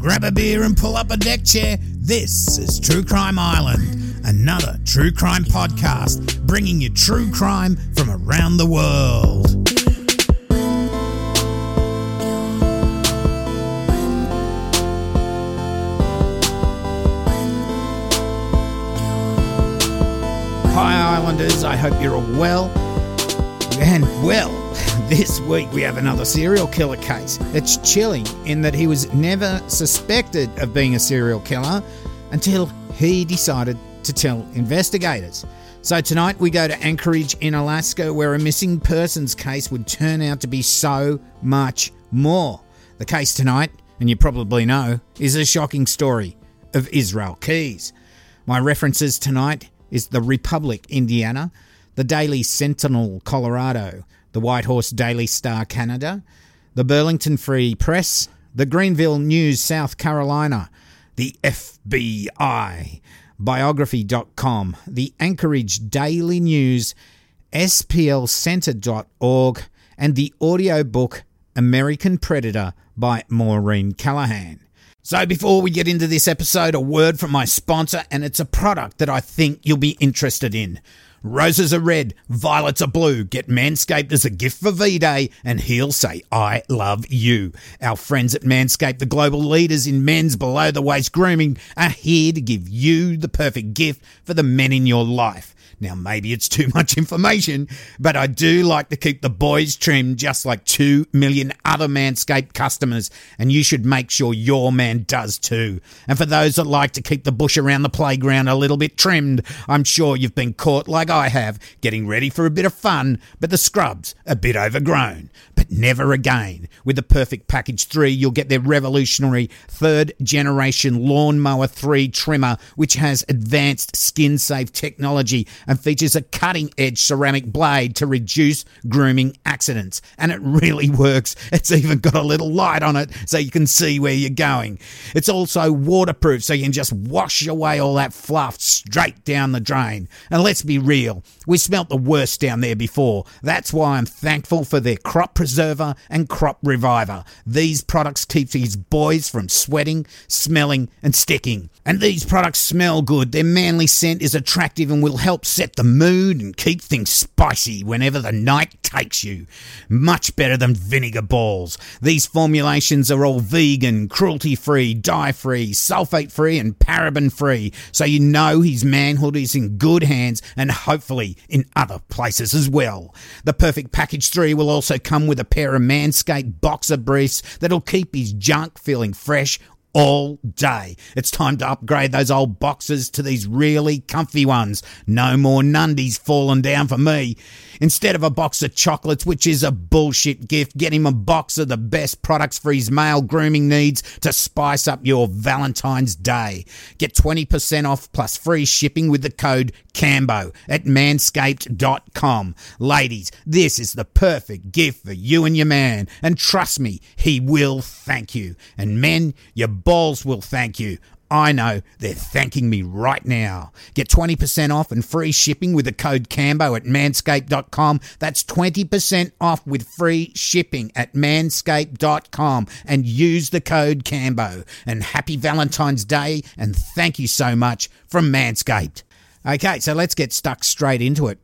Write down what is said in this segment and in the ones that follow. Grab a beer and pull up a deck chair. This is True Crime Island, another true crime podcast, bringing you true crime from around the world. Hi Islanders, I hope you're all well. And well, this week we have another serial killer case. It's chilling in that he was never suspected of being a serial killer until he decided to tell investigators. So tonight we go to Anchorage in Alaska, where a missing persons case would turn out to be so much more. The case tonight, and you probably know, is a shocking story of Israel Keyes. My references tonight is the Republic, Indiana, the Daily Sentinel, Colorado, the Whitehorse Daily Star, Canada, the Burlington Free Press, the Greenville News, South Carolina, the FBI, Biography.com, the Anchorage Daily News, SPLcenter.org, and the audiobook American Predator by Maureen Callahan. So before we get into this episode, a word from my sponsor, and it's a product that I think you'll be interested in. Roses are red, violets are blue. Get Manscaped as a gift for V-Day, and he'll say, I love you. Our friends at Manscaped, the global leaders in men's below-the-waist grooming, are here to give you the perfect gift for the men in your life. Now, maybe it's too much information, but I do like to keep the boys trimmed just like 2 million other Manscaped customers, and you should make sure your man does too. And for those that like to keep the bush around the playground a little bit trimmed, I'm sure you've been caught like I have, getting ready for a bit of fun, but the scrub's a bit overgrown. But never again. With the Perfect Package 3, you'll get their revolutionary third-generation Lawnmower 3 trimmer, which has advanced skin-safe technology and features a cutting-edge ceramic blade to reduce grooming accidents. And it really works. It's even got a little light on it so you can see where you're going. It's also waterproof, so you can just wash away all that fluff straight down the drain. And let's be real, we smelt the worst down there before. That's why I'm thankful for their Crop Preserver and Crop Reviver. These products keep these boys from sweating, smelling, and sticking. And these products smell good. Their manly scent is attractive and will help set the mood and keep things spicy whenever the night takes you. Much better than vinegar balls. These formulations are all vegan, cruelty-free, dye-free, sulfate-free, and paraben-free, so you know his manhood is in good hands and hopefully in other places as well. The Perfect Package 3 will also come with a pair of Manscaped boxer briefs that'll keep his junk feeling fresh all day. It's time to upgrade those old boxers to these really comfy ones. No more Nundies falling down for me. Instead of a box of chocolates, which is a bullshit gift, get him a box of the best products for his male grooming needs to spice up your Valentine's Day. Get 20% off plus free shipping with the code CAMBO at manscaped.com. Ladies, this is the perfect gift for you and your man, and trust me, he will thank you. And men, your balls will thank you. I know they're thanking me right now. Get 20% off and free shipping with the code CAMBO at manscaped.com. That's 20% off with free shipping at manscaped.com, and use the code CAMBO. And happy Valentine's Day, and thank you so much from Manscaped. Okay, so let's get stuck straight into it.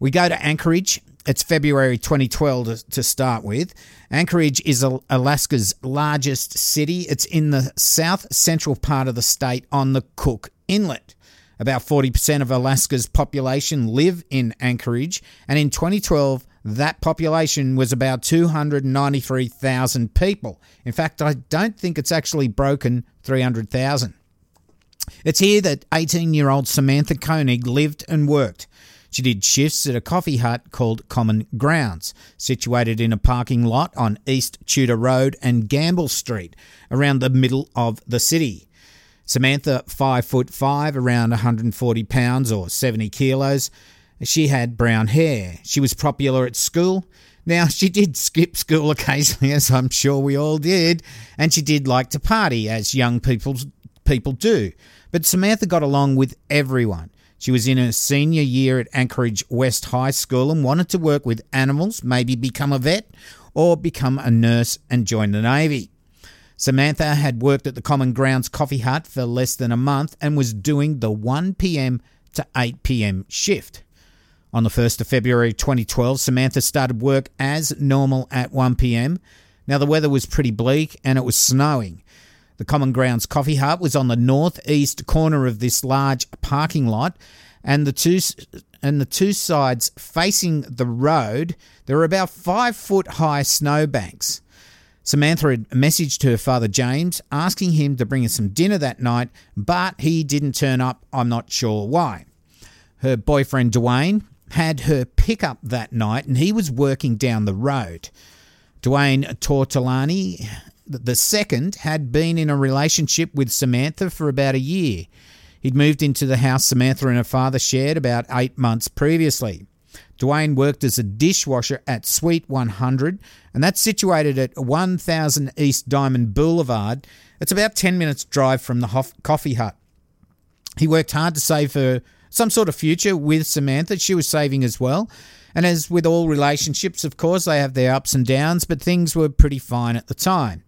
We go to Anchorage. It's February 2012 to start with. Anchorage is Alaska's largest city. It's in the south-central part of the state on the Cook Inlet. About 40% of Alaska's population live in Anchorage, and in 2012, that population was about 293,000 people. In fact, I don't think it's actually broken 300,000. It's here that 18-year-old Samantha Koenig lived and worked. She did shifts at a coffee hut called Common Grounds, situated in a parking lot on East Tudor Road and Gamble Street, around the middle of the city. Samantha, 5'5", around 140 pounds or 70 kilos. She had brown hair. She was popular at school. Now, she did skip school occasionally, as I'm sure we all did, and she did like to party, as young people do. But Samantha got along with everyone. She was in her senior year at Anchorage West High School and wanted to work with animals, maybe become a vet or become a nurse and join the Navy. Samantha had worked at the Common Grounds coffee hut for less than a month and was doing the 1 p.m. to 8 p.m. shift. On the 1st of February 2012, Samantha started work as normal at 1 p.m. Now, the weather was pretty bleak and it was snowing. The Common Grounds coffee hut was on the northeast corner of this large parking lot, and the two sides facing the road, there were about 5-foot-high snowbanks. Samantha had messaged her father, James, asking him to bring her some dinner that night, but he didn't turn up. I'm not sure why. Her boyfriend, Dwayne, had her pick up that night, and he was working down the road. Dwayne Tortolani, the second, had been in a relationship with Samantha for about a year. He'd moved into the house Samantha and her father shared about 8 months previously. Dwayne worked as a dishwasher at Suite 100, and that's situated at 1000 East Diamond Boulevard. It's about 10 minutes drive from the coffee hut. He worked hard to save for some sort of future with Samantha. She was saving as well. And as with all relationships, of course, they have their ups and downs, but things were pretty fine at the time.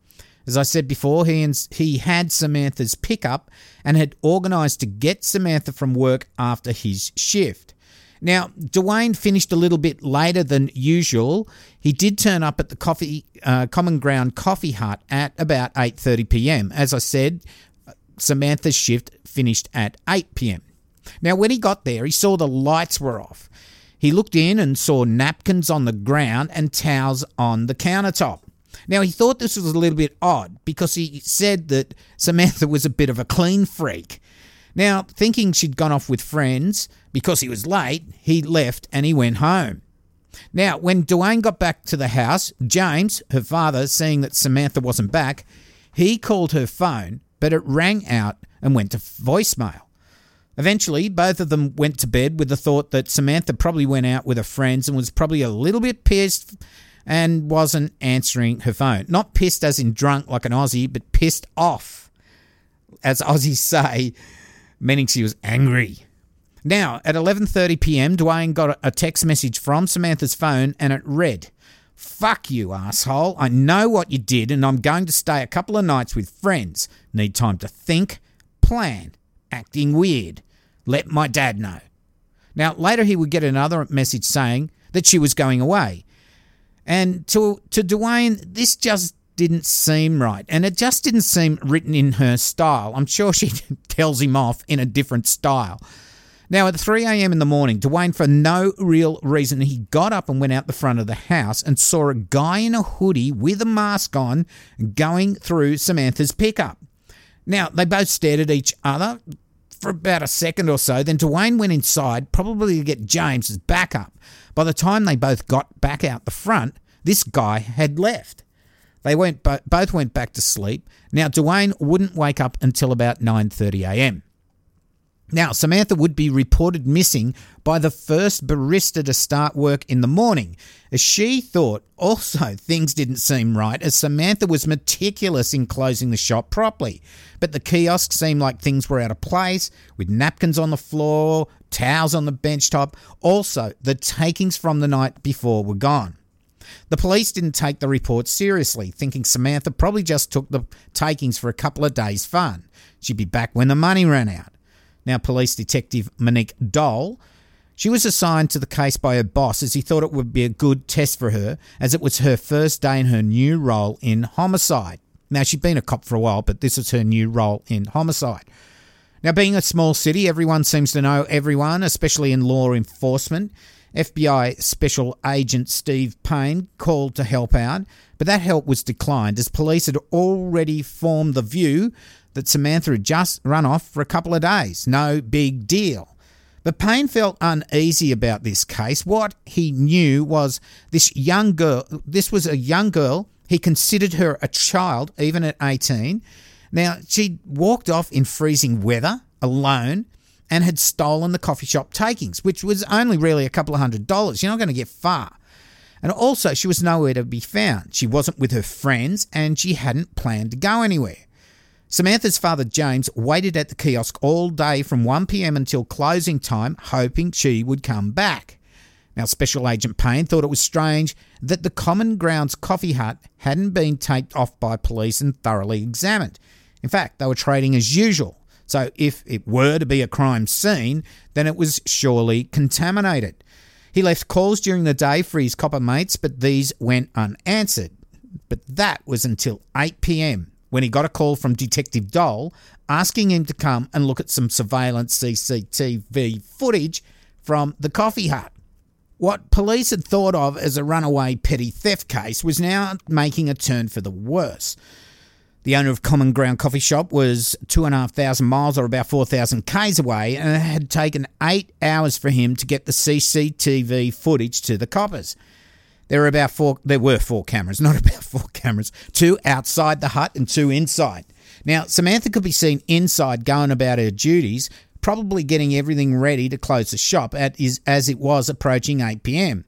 As I said before, he had Samantha's pickup and had organised to get Samantha from work after his shift. Now, Dwayne finished a little bit later than usual. He did turn up at the Common Ground Coffee Hut at about 8:30 p.m. As I said, Samantha's shift finished at 8 p.m. Now, when he got there, he saw the lights were off. He looked in and saw napkins on the ground and towels on the countertop. Now, he thought this was a little bit odd because he said that Samantha was a bit of a clean freak. Now, thinking she'd gone off with friends, because he was late, he left and he went home. Now, when Dwayne got back to the house, James, her father, seeing that Samantha wasn't back, he called her phone, but it rang out and went to voicemail. Eventually, both of them went to bed with the thought that Samantha probably went out with her friends and was probably a little bit pissed and wasn't answering her phone. Not pissed as in drunk like an Aussie, but pissed off, as Aussies say, meaning she was angry. Now, at 11:30 p.m, Dwayne got a text message from Samantha's phone and it read, "Fuck you, asshole. I know what you did and I'm going to stay a couple of nights with friends. Need time to think, plan, acting weird. Let my dad know." Now, later he would get another message saying that she was going away. And to Dwayne, this just didn't seem right. And it just didn't seem written in her style. I'm sure she tells him off in a different style. Now, at 3 a.m. in the morning, Dwayne, for no real reason, he got up and went out the front of the house and saw a guy in a hoodie with a mask on going through Samantha's pickup. Now, they both stared at each other for about a second or so. Then Dwayne went inside, probably to get James's backup. By the time they both got back out the front, this guy had left. They both went back to sleep. Now, Dwayne wouldn't wake up until about 9:30 a.m. Now, Samantha would be reported missing by the first barista to start work in the morning, as she thought. Also, things didn't seem right, as Samantha was meticulous in closing the shop properly. But the kiosk seemed like things were out of place, with napkins on the floor, towels on the bench top. Also, the takings from the night before were gone. The police didn't take the report seriously, thinking Samantha probably just took the takings for a couple of days' fun. She'd be back when the money ran out. Now, Police Detective Monique Dole, she was assigned to the case by her boss as he thought it would be a good test for her, as it was her first day in her new role in homicide. Now, she'd been a cop for a while, but this was her new role in homicide. Now, being a small city, everyone seems to know everyone, especially in law enforcement. FBI Special Agent Steve Payne called to help out, but that help was declined as police had already formed the view that Samantha had just run off for a couple of days. No big deal. But Payne felt uneasy about this case. What he knew was this was a young girl. He considered her a child, even at 18. Now, she walked off in freezing weather, alone, and had stolen the coffee shop takings, which was only really a couple of $100s. You're not going to get far. And also, she was nowhere to be found. She wasn't with her friends, and she hadn't planned to go anywhere. Samantha's father, James, waited at the kiosk all day from 1 p.m. until closing time, hoping she would come back. Now, Special Agent Payne thought it was strange that the Common Grounds coffee hut hadn't been taped off by police and thoroughly examined. In fact, they were trading as usual, so if it were to be a crime scene, then it was surely contaminated. He left calls during the day for his copper mates, but these went unanswered. But that was until 8 p.m. when he got a call from Detective Dole asking him to come and look at some surveillance CCTV footage from the coffee hut. What police had thought of as a runaway petty theft case was now making a turn for the worse. The owner of Common Ground Coffee Shop was 2,500 miles or about 4,000 k's away, and it had taken 8 hours for him to get the CCTV footage to the coppers. There were four cameras, two outside the hut and two inside. Now, Samantha could be seen inside going about her duties, probably getting everything ready to close the shop as it was approaching 8 p.m.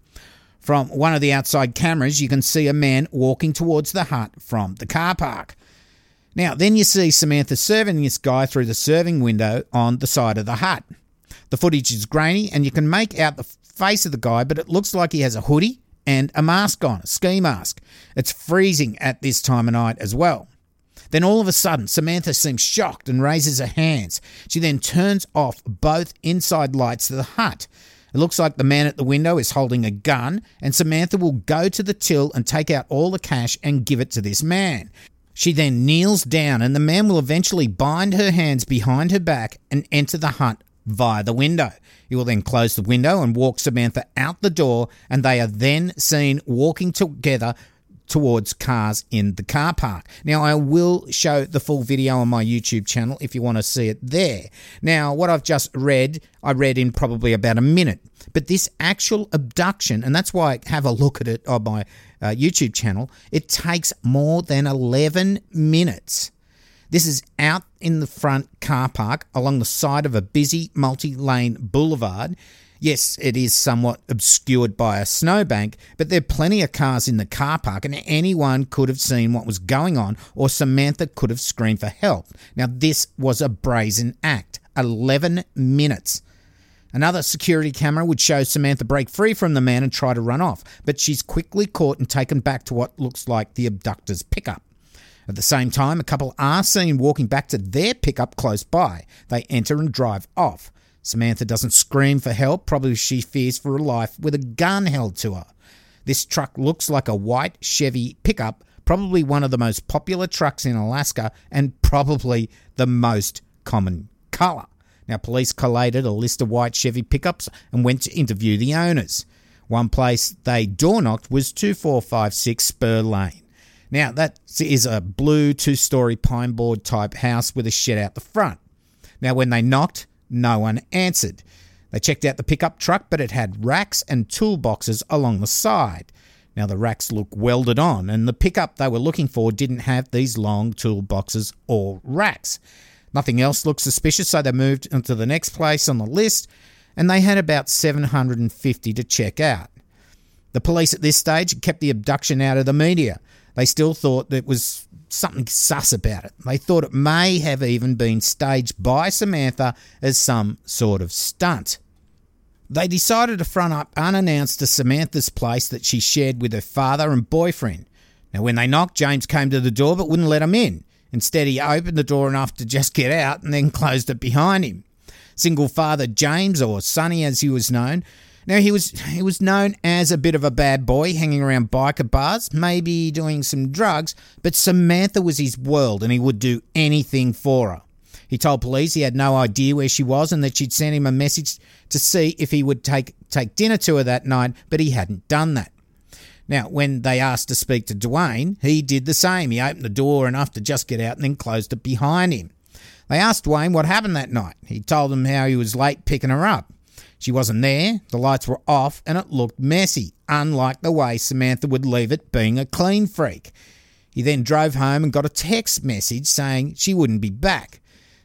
From one of the outside cameras, you can see a man walking towards the hut from the car park. Now, then you see Samantha serving this guy through the serving window on the side of the hut. The footage is grainy and you can make out the face of the guy, but it looks like he has a hoodie and a mask on, a ski mask. It's freezing at this time of night as well. Then all of a sudden, Samantha seems shocked and raises her hands. She then turns off both inside lights of the hut. It looks like the man at the window is holding a gun, and Samantha will go to the till and take out all the cash and give it to this man. She then kneels down, and the man will eventually bind her hands behind her back and enter the hut via the window. He will then close the window and walk Samantha out the door, and they are then seen walking together towards cars in the car park. Now, I will show the full video on my YouTube channel if you want to see it there. Now, what I've just read, I read in probably about a minute, but this actual abduction, and that's why I have a look at it on my YouTube channel, it takes more than 11 minutes. This is out in the front car park along the side of a busy multi-lane boulevard. Yes, it is somewhat obscured by a snowbank, but there are plenty of cars in the car park and anyone could have seen what was going on, or Samantha could have screamed for help. Now, this was a brazen act. 11 minutes. Another security camera would show Samantha break free from the man and try to run off, but she's quickly caught and taken back to what looks like the abductor's pickup. At the same time, a couple are seen walking back to their pickup close by. They enter and drive off. Samantha doesn't scream for help, probably she fears for her life with a gun held to her. This truck looks like a white Chevy pickup, probably one of the most popular trucks in Alaska and probably the most common colour. Now, police collated a list of white Chevy pickups and went to interview the owners. One place they door knocked was 2456 Spur Lane. Now, that is a blue two-storey pine board type house with a shed out the front. Now, when they knocked, no one answered. They checked out the pickup truck, but it had racks and toolboxes along the side. Now, the racks look welded on, and the pickup they were looking for didn't have these long toolboxes or racks. Nothing else looked suspicious, so they moved into the next place on the list, and they had about 750 to check out. The police at this stage kept the abduction out of the media. They still thought there was something sus about it. They thought it may have even been staged by Samantha as some sort of stunt. They decided to front up unannounced to Samantha's place that she shared with her father and boyfriend. Now, when they knocked, James came to the door but wouldn't let them in. Instead, he opened the door enough to just get out and then closed it behind him. Single father James, or Sonny as he was known. Now, he was known as a bit of a bad boy, hanging around biker bars, maybe doing some drugs, but Samantha was his world and he would do anything for her. He told police he had no idea where she was and that she'd sent him a message to see if he would take dinner to her that night, but he hadn't done that. Now, when they asked to speak to Dwayne, he did the same. He opened the door enough to just get out and then closed it behind him. They asked Dwayne what happened that night. He told them how he was late picking her up. She wasn't there, the lights were off, and it looked messy, unlike the way Samantha would leave it, being a clean freak. He then drove home and got a text message saying she wouldn't be back.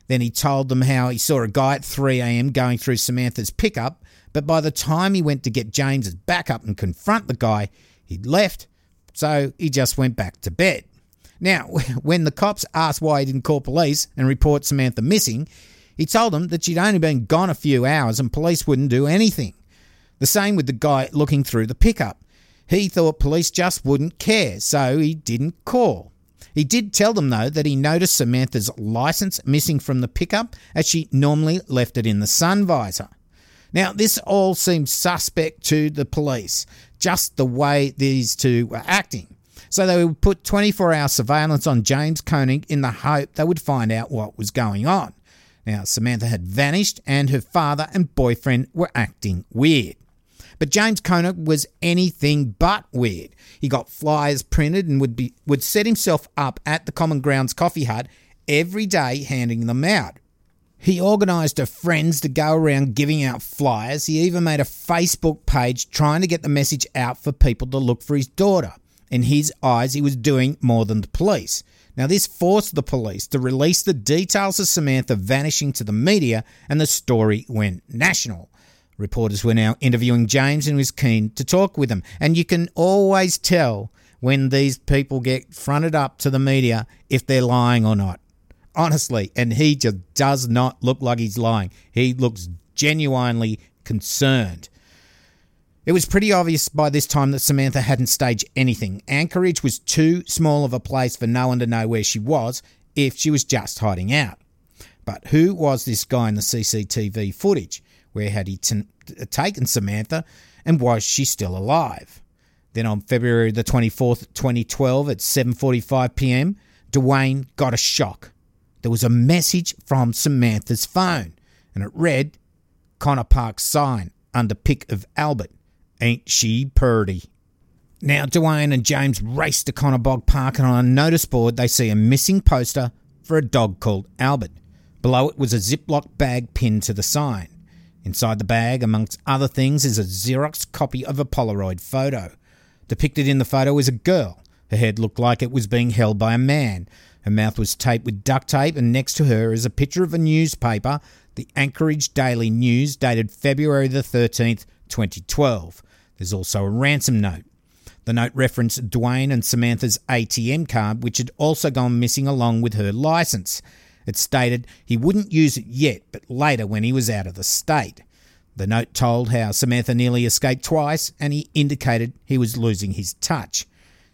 Then he told them how he saw a guy at 3 a.m. going through Samantha's pickup, but by the time he went to get James's backup and confront the guy, he'd left, so he just went back to bed. Now, when the cops asked why he didn't call police and report Samantha missing, he told them that she'd only been gone a few hours and police wouldn't do anything. The same with the guy looking through the pickup. He thought police just wouldn't care, so he didn't call. He did tell them, though, that he noticed Samantha's license missing from the pickup as she normally left it in the sun visor. Now, this all seemed suspect to the police, just the way these two were acting. So they would put 24-hour surveillance on James Koenig in the hope they would find out what was going on. Now, Samantha had vanished and her father and boyfriend were acting weird. But James Koenig was anything but weird. He got flyers printed and would set himself up at the Common Grounds coffee hut every day handing them out. He organised her friends to go around giving out flyers. He even made a Facebook page trying to get the message out for people to look for his daughter. In his eyes, he was doing more than the police. Now, this forced the police to release the details of Samantha vanishing to the media, and the story went national. Reporters were now interviewing James and was keen to talk with him. And you can always tell when these people get fronted up to the media if they're lying or not. Honestly, and he just does not look like he's lying. He looks genuinely concerned. It was pretty obvious by this time that Samantha hadn't staged anything. Anchorage was too small of a place for no one to know where she was if she was just hiding out. But who was this guy in the CCTV footage? Where had he taken Samantha, and was she still alive? Then on February the 24th, 2012 at 7:45 p.m, Dwayne got a shock. There was a message from Samantha's phone, and it read, "Connor Park sign under pic of Albert. Ain't she purty?" Now Dwayne and James race to Connor Bog Park, and on a notice board they see a missing poster for a dog called Albert. Below it was a Ziploc bag pinned to the sign. Inside the bag, amongst other things, is a Xerox copy of a Polaroid photo. Depicted in the photo is a girl. Her head looked like it was being held by a man. Her mouth was taped with duct tape, and next to her is a picture of a newspaper, the Anchorage Daily News, dated February the 13th, 2012. There's also a ransom note. The note referenced Dwayne and Samantha's ATM card, which had also gone missing along with her license. It stated he wouldn't use it yet, but later when he was out of the state. The note told how Samantha nearly escaped twice, and he indicated he was losing his touch.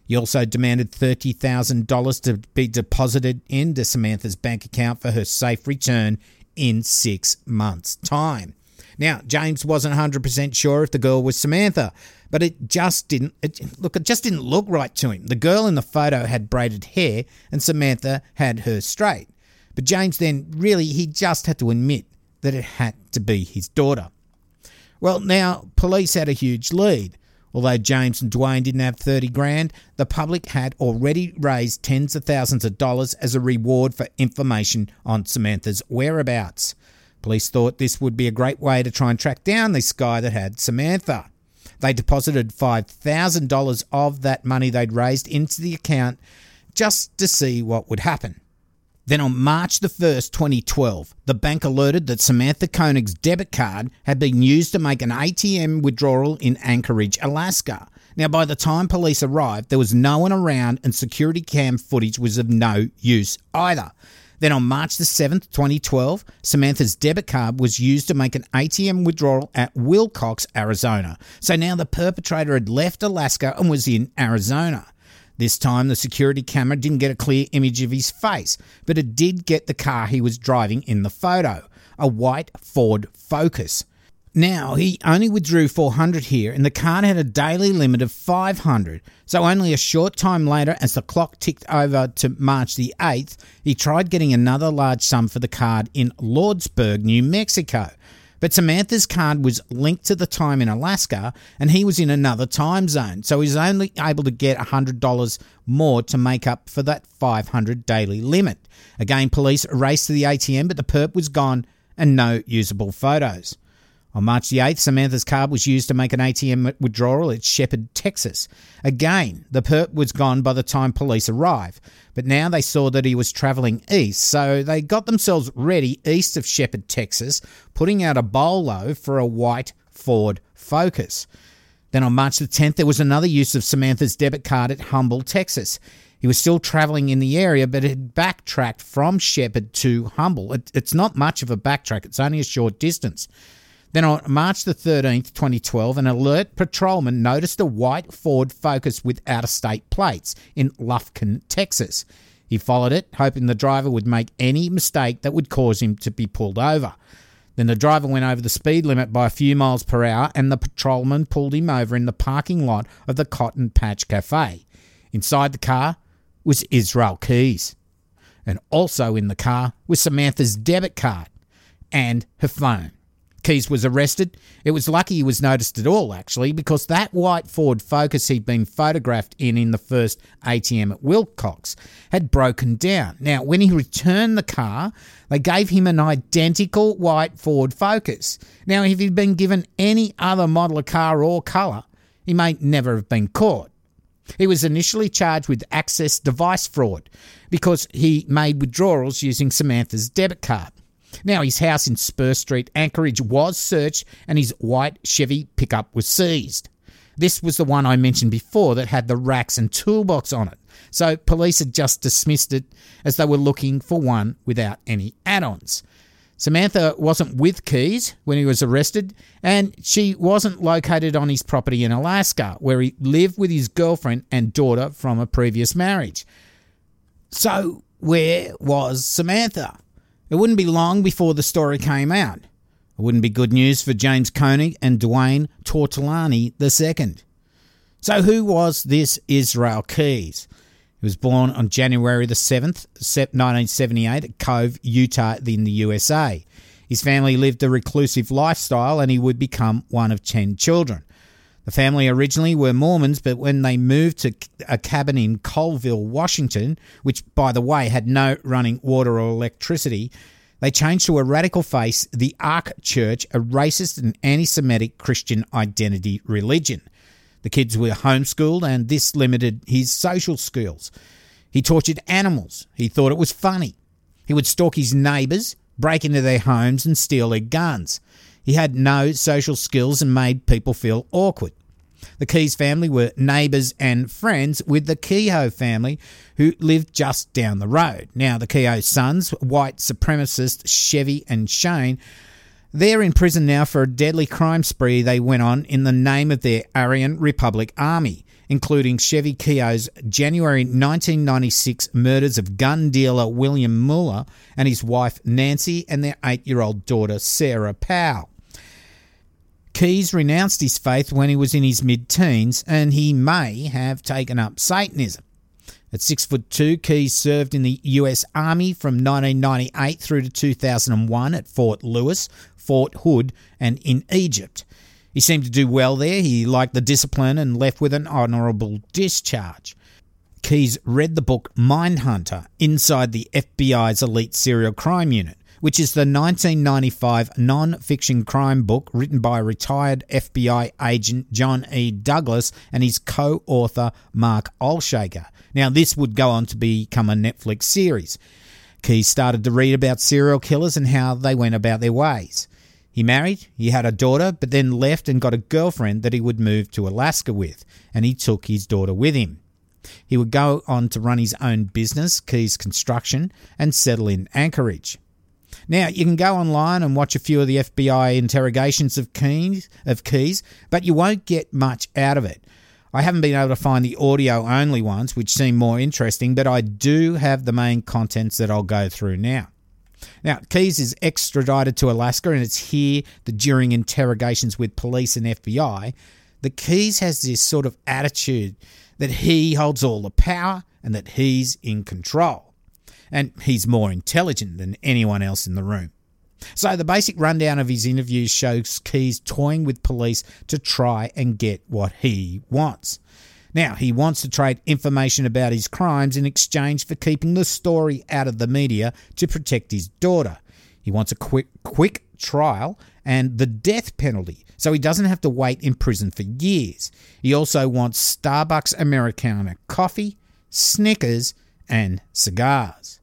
He also demanded $30,000 to be deposited into Samantha's bank account for her safe return in 6 months' time. Now, James wasn't 100% sure if the girl was Samantha, but it just didn't look right to him. The girl in the photo had braided hair, and Samantha had her straight. But James then, really, he just had to admit that it had to be his daughter. Well, now, police had a huge lead. Although James and Dwayne didn't have $30,000, the public had already raised tens of thousands of dollars as a reward for information on Samantha's whereabouts. Police thought this would be a great way to try and track down this guy that had Samantha. They deposited $5,000 of that money they'd raised into the account just to see what would happen. Then on March the 1st, 2012, the bank alerted that Samantha Koenig's debit card had been used to make an ATM withdrawal in Anchorage, Alaska. Now, by the time police arrived, there was no one around and security cam footage was of no use either. Then on March the 7th, 2012, Samantha's debit card was used to make an ATM withdrawal at Wilcox, Arizona. So now the perpetrator had left Alaska and was in Arizona. This time, the security camera didn't get a clear image of his face, but it did get the car he was driving in the photo, a white Ford Focus. Now, he only withdrew $400 here, and the card had a daily limit of $500. So only a short time later, as the clock ticked over to March the 8th, he tried getting another large sum for the card in Lordsburg, New Mexico. But Samantha's card was linked to the time in Alaska, and he was in another time zone, so he was only able to get $100 more to make up for that $500 daily limit. Again, police raced to the ATM, but the perp was gone and no usable photos. On March the 8th, Samantha's card was used to make an ATM withdrawal at Shepherd, Texas. Again, the perp was gone by the time police arrived, but now they saw that he was travelling east, so they got themselves ready east of Shepherd, Texas, putting out a bolo for a white Ford Focus. Then on March the 10th, there was another use of Samantha's debit card at Humble, Texas. He was still travelling in the area, but had backtracked from Shepherd to Humble. It's not much of a backtrack, it's only a short distance. Then on March the 13th, 2012, an alert patrolman noticed a white Ford Focus with out-of-state plates in Lufkin, Texas. He followed it, hoping the driver would make any mistake that would cause him to be pulled over. Then the driver went over the speed limit by a few miles per hour, and the patrolman pulled him over in the parking lot of the Cotton Patch Cafe. Inside the car was Israel Keyes. And also in the car was Samantha's debit card and her phone. Keyes was arrested. It was lucky he was noticed at all, actually, because that white Ford Focus he'd been photographed in the first ATM at Wilcox had broken down. Now, when he returned the car, they gave him an identical white Ford Focus. Now, if he'd been given any other model of car or colour, he may never have been caught. He was initially charged with access device fraud because he made withdrawals using Samantha's debit card. Now, his house in Spur Street, Anchorage, was searched and his white Chevy pickup was seized. This was the one I mentioned before that had the racks and toolbox on it, so police had just dismissed it as they were looking for one without any add-ons. Samantha wasn't with Keyes when he was arrested, and she wasn't located on his property in Alaska, where he lived with his girlfriend and daughter from a previous marriage. So, where was Samantha? It wouldn't be long before the story came out. It wouldn't be good news for James Koenig and Dwayne Tortolani II. So who was this Israel Keyes? He was born on January the 7th, 1978 at Cove, Utah in the USA. His family lived a reclusive lifestyle and he would become one of 10 children. The family originally were Mormons, but when they moved to a cabin in Colville, Washington, which, by the way, had no running water or electricity, they changed to a radical faith, the Ark Church, a racist and anti-Semitic Christian identity religion. The kids were homeschooled, and this limited his social skills. He tortured animals. He thought it was funny. He would stalk his neighbours, break into their homes and steal their guns. He had no social skills and made people feel awkward. The Keyes family were neighbours and friends with the Kehoe family, who lived just down the road. Now, the Kehoe sons, white supremacists Chevy and Shane, they're in prison now for a deadly crime spree they went on in the name of their Aryan Republic army, including Chevy Kehoe's January 1996 murders of gun dealer William Muller and his wife Nancy and their 8-year-old daughter Sarah Powell. Keyes renounced his faith when he was in his mid-teens, and he may have taken up Satanism. At 6'2", Keyes served in the U.S. Army from 1998 through to 2001 at Fort Lewis, Fort Hood, and in Egypt. He seemed to do well there. He liked the discipline and left with an honourable discharge. Keyes read the book Mindhunter inside the FBI's elite serial crime unit, which is the 1995 non-fiction crime book written by retired FBI agent John E. Douglas and his co-author Mark Olshaker. Now, this would go on to become a Netflix series. Keyes started to read about serial killers and how they went about their ways. He married, he had a daughter, but then left and got a girlfriend that he would move to Alaska with, and he took his daughter with him. He would go on to run his own business, Keyes Construction, and settle in Anchorage. Now, you can go online and watch a few of the FBI interrogations of Keyes, but you won't get much out of it. I haven't been able to find the audio-only ones, which seem more interesting, but I do have the main contents that I'll go through now. Now, Keyes is extradited to Alaska, and it's here that during interrogations with police and FBI, that Keyes has this sort of attitude that he holds all the power and that he's in control. And he's more intelligent than anyone else in the room. So the basic rundown of his interviews shows Keyes toying with police to try and get what he wants. Now, he wants to trade information about his crimes in exchange for keeping the story out of the media to protect his daughter. He wants a quick trial and the death penalty, so he doesn't have to wait in prison for years. He also wants Starbucks Americana coffee, Snickers, and cigars.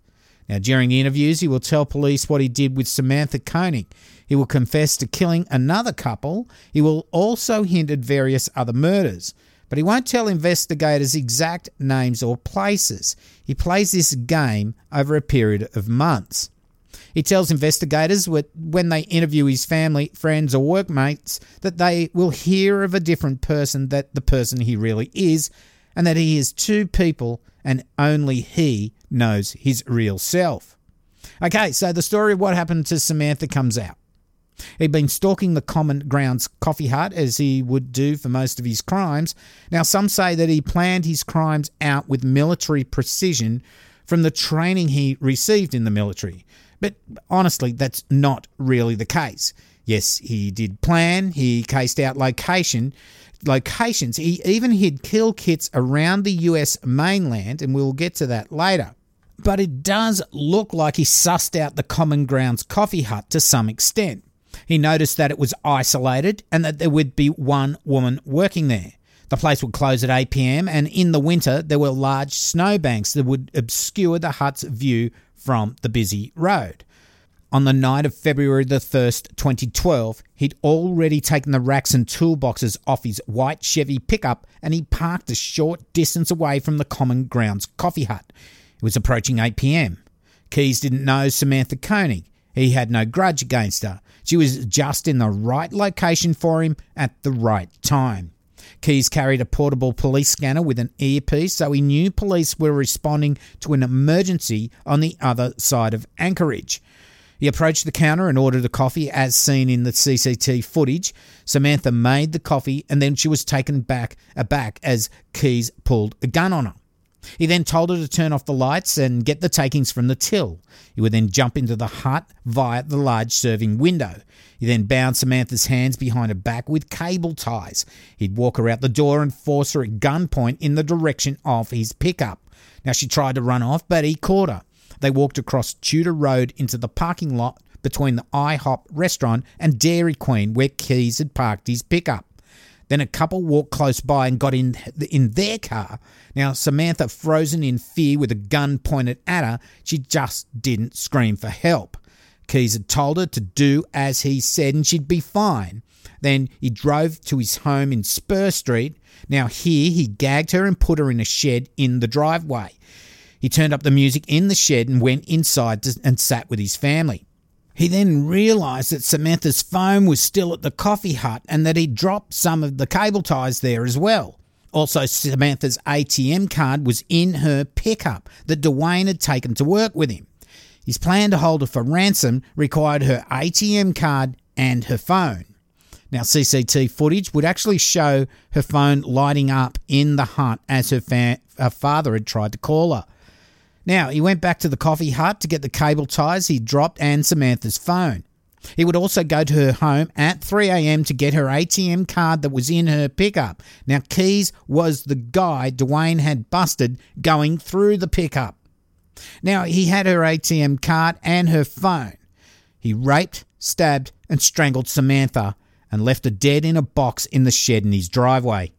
Now, during the interviews, he will tell police what he did with Samantha Koenig. He will confess to killing another couple. He will also hint at various other murders. But he won't tell investigators exact names or places. He plays this game over a period of months. He tells investigators when they interview his family, friends or workmates that they will hear of a different person than the person he really is, and that he is two people and only he knows his real self. Okay, so the story of what happened to Samantha comes out. He'd been stalking the Common Grounds coffee hut, as he would do for most of his crimes. Now, some say that he planned his crimes out with military precision from the training he received in the military. But honestly, that's not really the case. Yes, he did plan. He cased out locations. He even hid kill kits around the US mainland, and we'll get to that later. But it does look like he sussed out the Common Grounds coffee hut to some extent. He noticed that it was isolated and that there would be one woman working there. The place would close at 8 p.m. and in the winter there were large snowbanks that would obscure the hut's view from the busy road. On the night of February the 1st, 2012, he'd already taken the racks and toolboxes off his white Chevy pickup and he parked a short distance away from the Common Grounds coffee hut. It was approaching 8 p.m. Keyes didn't know Samantha Koenig. He had no grudge against her. She was just in the right location for him at the right time. Keyes carried a portable police scanner with an earpiece, so he knew police were responding to an emergency on the other side of Anchorage. He approached the counter and ordered a coffee as seen in the CCTV footage. Samantha made the coffee and then she was taken aback as Keyes pulled a gun on her. He then told her to turn off the lights and get the takings from the till. He would then jump into the hut via the large serving window. He then bound Samantha's hands behind her back with cable ties. He'd walk her out the door and force her at gunpoint in the direction of his pickup. Now, she tried to run off, but he caught her. They walked across Tudor Road into the parking lot between the IHOP restaurant and Dairy Queen where Keyes had parked his pickup. Then a couple walked close by and got in their car. Now, Samantha, frozen in fear with a gun pointed at her, she just didn't scream for help. Keyes had told her to do as he said and she'd be fine. Then he drove to his home in Spur Street. Now, here he gagged her and put her in a shed in the driveway. He turned up the music in the shed and went inside and sat with his family. He then realised that Samantha's phone was still at the coffee hut and that he'd dropped some of the cable ties there as well. Also, Samantha's ATM card was in her pickup that Dwayne had taken to work with him. His plan to hold her for ransom required her ATM card and her phone. Now, CCTV footage would actually show her phone lighting up in the hut as her father had tried to call her. Now, he went back to the coffee hut to get the cable ties he dropped and Samantha's phone. He would also go to her home at 3 a.m. to get her ATM card that was in her pickup. Now, Keyes was the guy Dwayne had busted going through the pickup. Now, he had her ATM card and her phone. He raped, stabbed and strangled Samantha and left her dead in a box in the shed in his driveway.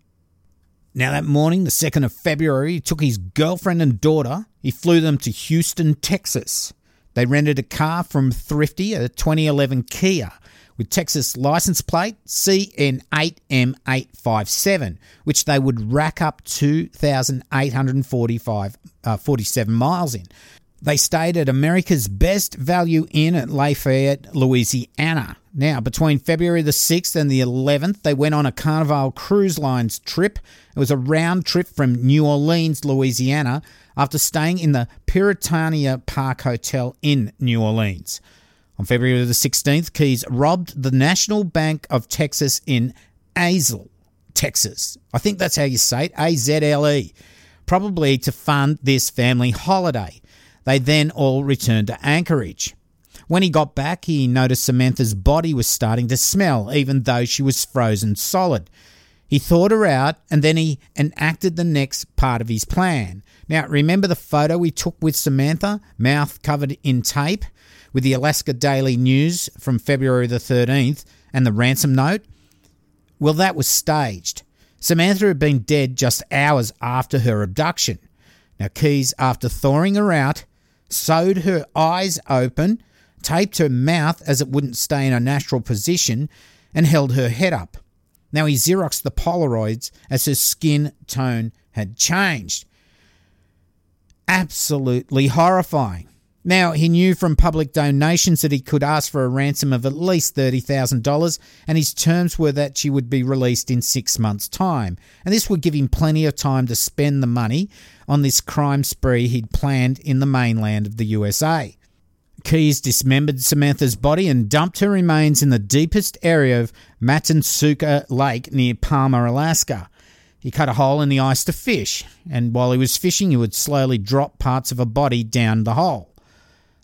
Now, that morning, the 2nd of February, he took his girlfriend and daughter. He flew them to Houston, Texas. They rented a car from Thrifty, a 2011 Kia, with Texas license plate CN8M857, which they would rack up 2,847 miles in. They stayed at America's Best Value Inn at Lafayette, Louisiana. Now, between February the 6th and the 11th, they went on a Carnival Cruise Lines trip. It was a round trip from New Orleans, Louisiana, after staying in the Piritania Park Hotel in New Orleans. On February the 16th, Keyes robbed the National Bank of Texas in Azle, Texas. I think that's how you say it, A-Z-L-E, probably to fund this family holiday. They then all returned to Anchorage. When he got back, he noticed Samantha's body was starting to smell, even though she was frozen solid. He thawed her out, and then he enacted the next part of his plan. Now, remember the photo we took with Samantha, mouth covered in tape, with the Alaska Daily News from February the 13th, and the ransom note? Well, that was staged. Samantha had been dead just hours after her abduction. Now, Keyes, after thawing her out, sewed her eyes open, taped her mouth as it wouldn't stay in a natural position, and held her head up. Now, he Xeroxed the Polaroids as her skin tone had changed. Absolutely horrifying. Now, he knew from public donations that he could ask for a ransom of at least $30,000, and his terms were that she would be released in 6 months' time. And this would give him plenty of time to spend the money on this crime spree he'd planned in the mainland of the USA. Keyes dismembered Samantha's body and dumped her remains in the deepest area of Matanuska Lake near Palmer, Alaska. He cut a hole in the ice to fish, and while he was fishing, he would slowly drop parts of her body down the hole.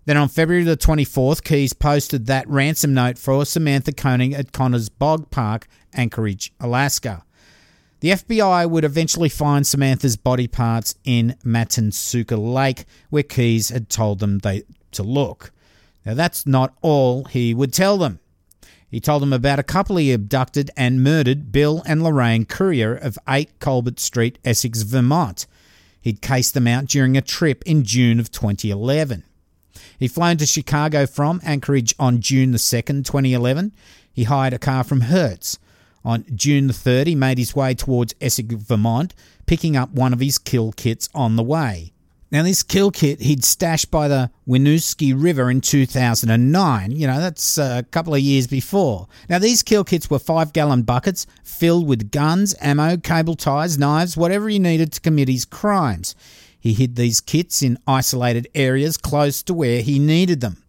Then on February the 24th, Keyes posted that ransom note for Samantha Koenig at Connors Bog Park, Anchorage, Alaska. The FBI would eventually find Samantha's body parts in Matanuska Lake, where Keyes had told them to look. Now, that's not all he would tell them. He told them about a couple he abducted and murdered, Bill and Lorraine Courier of 8 Colbert Street, Essex, Vermont. He'd cased them out during a trip in June of 2011. He'd flown to Chicago from Anchorage on June the 2nd, 2011. He hired a car from Hertz. On June the 3rd, he made his way towards Essex, Vermont, picking up one of his kill kits on the way. Now, this kill kit he'd stashed by the Winooski River in 2009. You know, that's a couple of years before. Now, these kill kits were 5-gallon buckets filled with guns, ammo, cable ties, knives, whatever he needed to commit his crimes. He hid these kits in isolated areas close to where he needed them.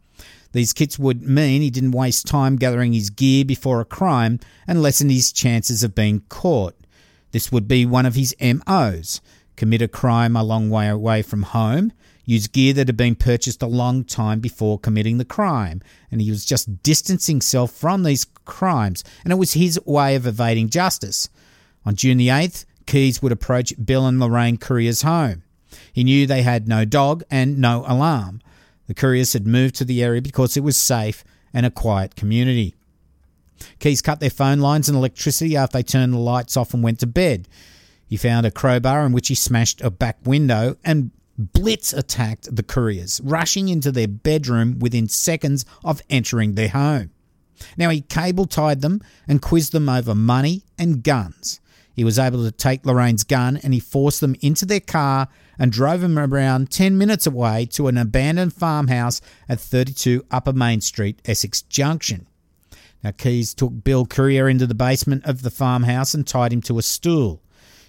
These kits would mean he didn't waste time gathering his gear before a crime and lessen his chances of being caught. This would be one of his MOs. Commit a crime a long way away from home, use gear that had been purchased a long time before committing the crime. And he was just distancing himself from these crimes, and it was his way of evading justice. On June the 8th, Keyes would approach Bill and Lorraine Courier's home. He knew they had no dog and no alarm. The Couriers had moved to the area because it was safe and a quiet community. Keyes cut their phone lines and electricity after they turned the lights off and went to bed. He found a crowbar in which he smashed a back window and blitz attacked the Couriers, rushing into their bedroom within seconds of entering their home. Now, he cable-tied them and quizzed them over money and guns. He was able to take Lorraine's gun and he forced them into their car and drove them around 10 minutes away to an abandoned farmhouse at 32 Upper Main Street, Essex Junction. Now, Keyes took Bill Courier into the basement of the farmhouse and tied him to a stool.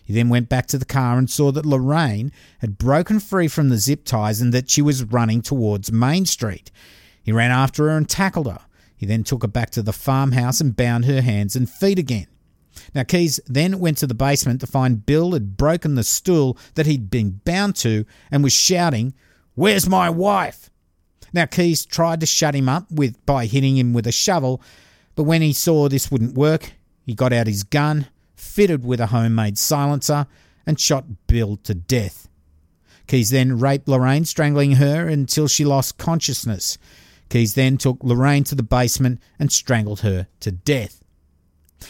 He then went back to the car and saw that Lorraine had broken free from the zip ties and that she was running towards Main Street. He ran after her and tackled her. He then took her back to the farmhouse and bound her hands and feet again. Now, Keyes then went to the basement to find Bill had broken the stool that he'd been bound to and was shouting, "Where's my wife?" Now, Keyes tried to shut him up by hitting him with a shovel, but when he saw this wouldn't work, he got out his gun, fitted with a homemade silencer, and shot Bill to death. Keyes then raped Lorraine, strangling her until she lost consciousness. Keyes then took Lorraine to the basement and strangled her to death.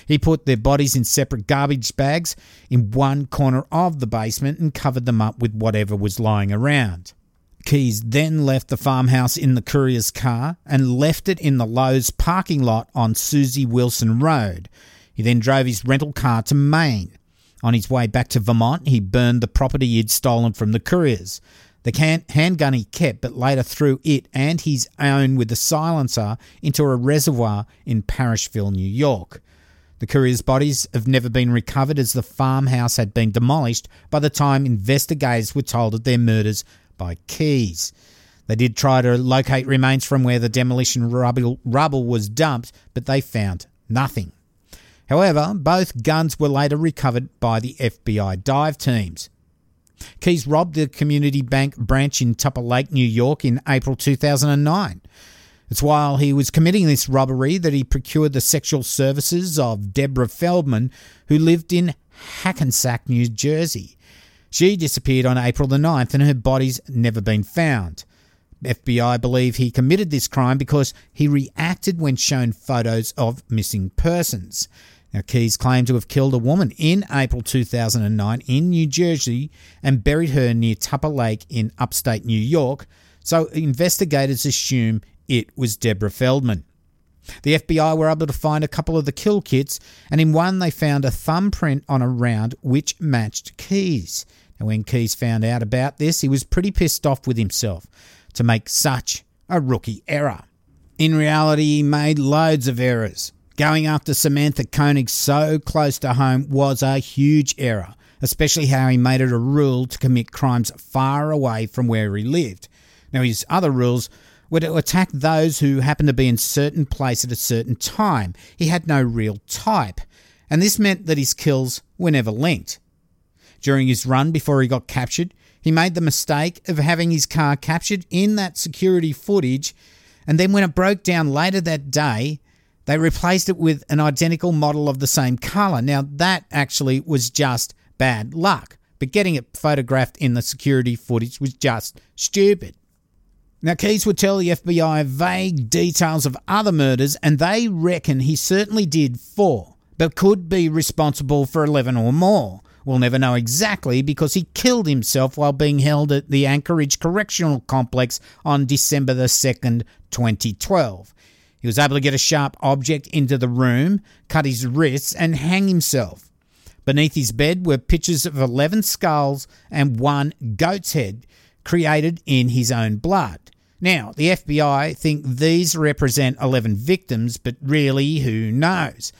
He put their bodies in separate garbage bags in one corner of the basement and covered them up with whatever was lying around. Keyes then left the farmhouse in the Courier's car and left it in the Lowe's parking lot on Susie Wilson Road. He then drove his rental car to Maine. On his way back to Vermont, he burned the property he'd stolen from the Couriers. The handgun he kept, but later threw it and his own with the silencer into a reservoir in Parrishville, New York. The Courier's bodies have never been recovered as the farmhouse had been demolished by the time investigators were told of their murders by Keyes. They did try to locate remains from where the demolition rubble was dumped, but they found nothing. However, both guns were later recovered by the FBI dive teams. Keyes robbed the Community Bank branch in Tupper Lake, New York in April 2009. It's while he was committing this robbery that he procured the sexual services of Deborah Feldman, who lived in Hackensack, New Jersey. She disappeared on April the 9th and her body's never been found. FBI believe he committed this crime because he reacted when shown photos of missing persons. Now, Keyes claimed to have killed a woman in April 2009 in New Jersey and buried her near Tupper Lake in upstate New York, so investigators assume it was Deborah Feldman. The FBI were able to find a couple of the kill kits, and in one they found a thumbprint on a round which matched Keyes. Now, when Keyes found out about this, he was pretty pissed off with himself. to make such a rookie error. In reality, he made loads of errors. Going after Samantha Koenig so close to home was a huge error, especially how he made it a rule to commit crimes far away from where he lived. Now, his other rules were to attack those who happened to be in a certain place at a certain time. He had no real type, and this meant that his kills were never linked. During his run before he got captured, he made the mistake of having his car captured in that security footage, and then when it broke down later that day, they replaced it with an identical model of the same colour. Now, that actually was just bad luck, but getting it photographed in the security footage was just stupid. Now, Keyes would tell the FBI vague details of other murders, and they reckon he certainly did 4, but could be responsible for 11 or more. We'll never know exactly because he killed himself while being held at the Anchorage Correctional Complex on December the 2nd, 2012. He was able to get a sharp object into the room, cut his wrists, and hang himself. Beneath his bed were pictures of 11 skulls and 1 goat's head created in his own blood. Now, the FBI think these represent 11 victims, but really, who knows?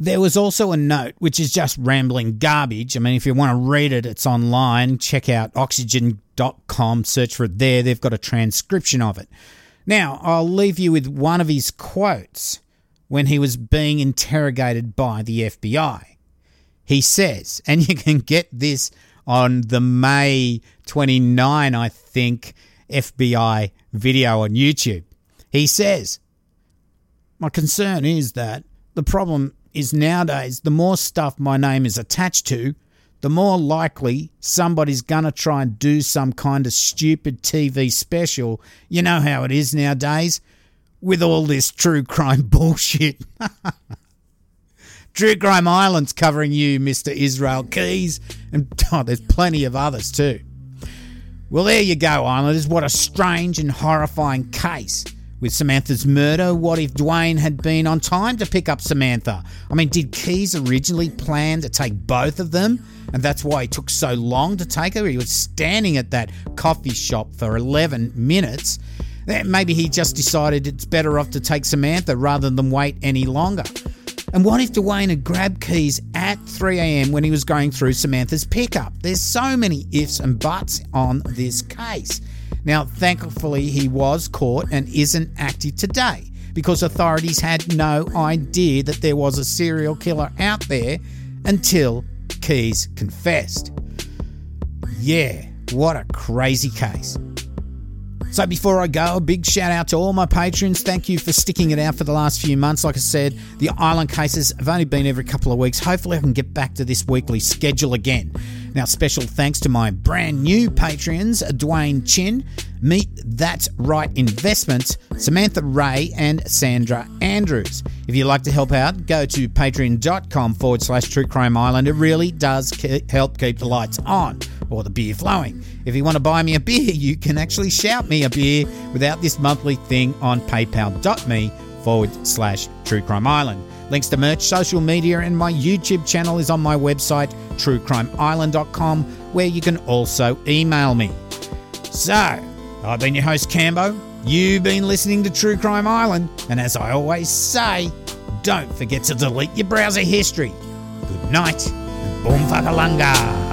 There was also a note, which is just rambling garbage. I mean, if you want to read it, it's online. Check out oxygen.com, search for it there. They've got a transcription of it. Now, I'll leave you with one of his quotes when he was being interrogated by the FBI. He says, and you can get this on the May 29, I think, FBI video on YouTube. He says, "My concern is that the problem is nowadays the more stuff my name is attached to, the more likely somebody's going to try and do some kind of stupid TV special. You know how it is nowadays with all this true crime bullshit." True Crime Island's covering you, Mr. Israel Keyes. And there's plenty of others too. Well, there you go, Islanders. What a strange and horrifying case. With Samantha's murder, what if Dwayne had been on time to pick up Samantha? I mean, did Keyes originally plan to take both of them? And that's why he took so long to take her? He was standing at that coffee shop for 11 minutes. Maybe he just decided it's better off to take Samantha rather than wait any longer. And what if Dwayne had grabbed Keyes at 3 a.m. when he was going through Samantha's pickup? There's so many ifs and buts on this case. Now, thankfully, he was caught and isn't active today because authorities had no idea that there was a serial killer out there until Keyes confessed. Yeah, what a crazy case. So before I go, a big shout out to all my patrons. Thank you for sticking it out for the last few months. Like I said, the island cases have only been every couple of weeks. Hopefully I can get back to this weekly schedule again. Now, special thanks to my brand new patrons, Dwayne Chin, Meet That's Right Investments, Samantha Ray, and Sandra Andrews. If you'd like to help out, go to patreon.com/True Crime Island. It really does help keep the lights on or the beer flowing. If you want to buy me a beer, you can actually shout me a beer without this monthly thing on paypal.me/True Crime Island. Links to merch, social media, and my YouTube channel is on my website, truecrimeisland.com, where you can also email me. So, I've been your host, Cambo. You've been listening to True Crime Island. And as I always say, don't forget to delete your browser history. Good night, and boom fakalunga.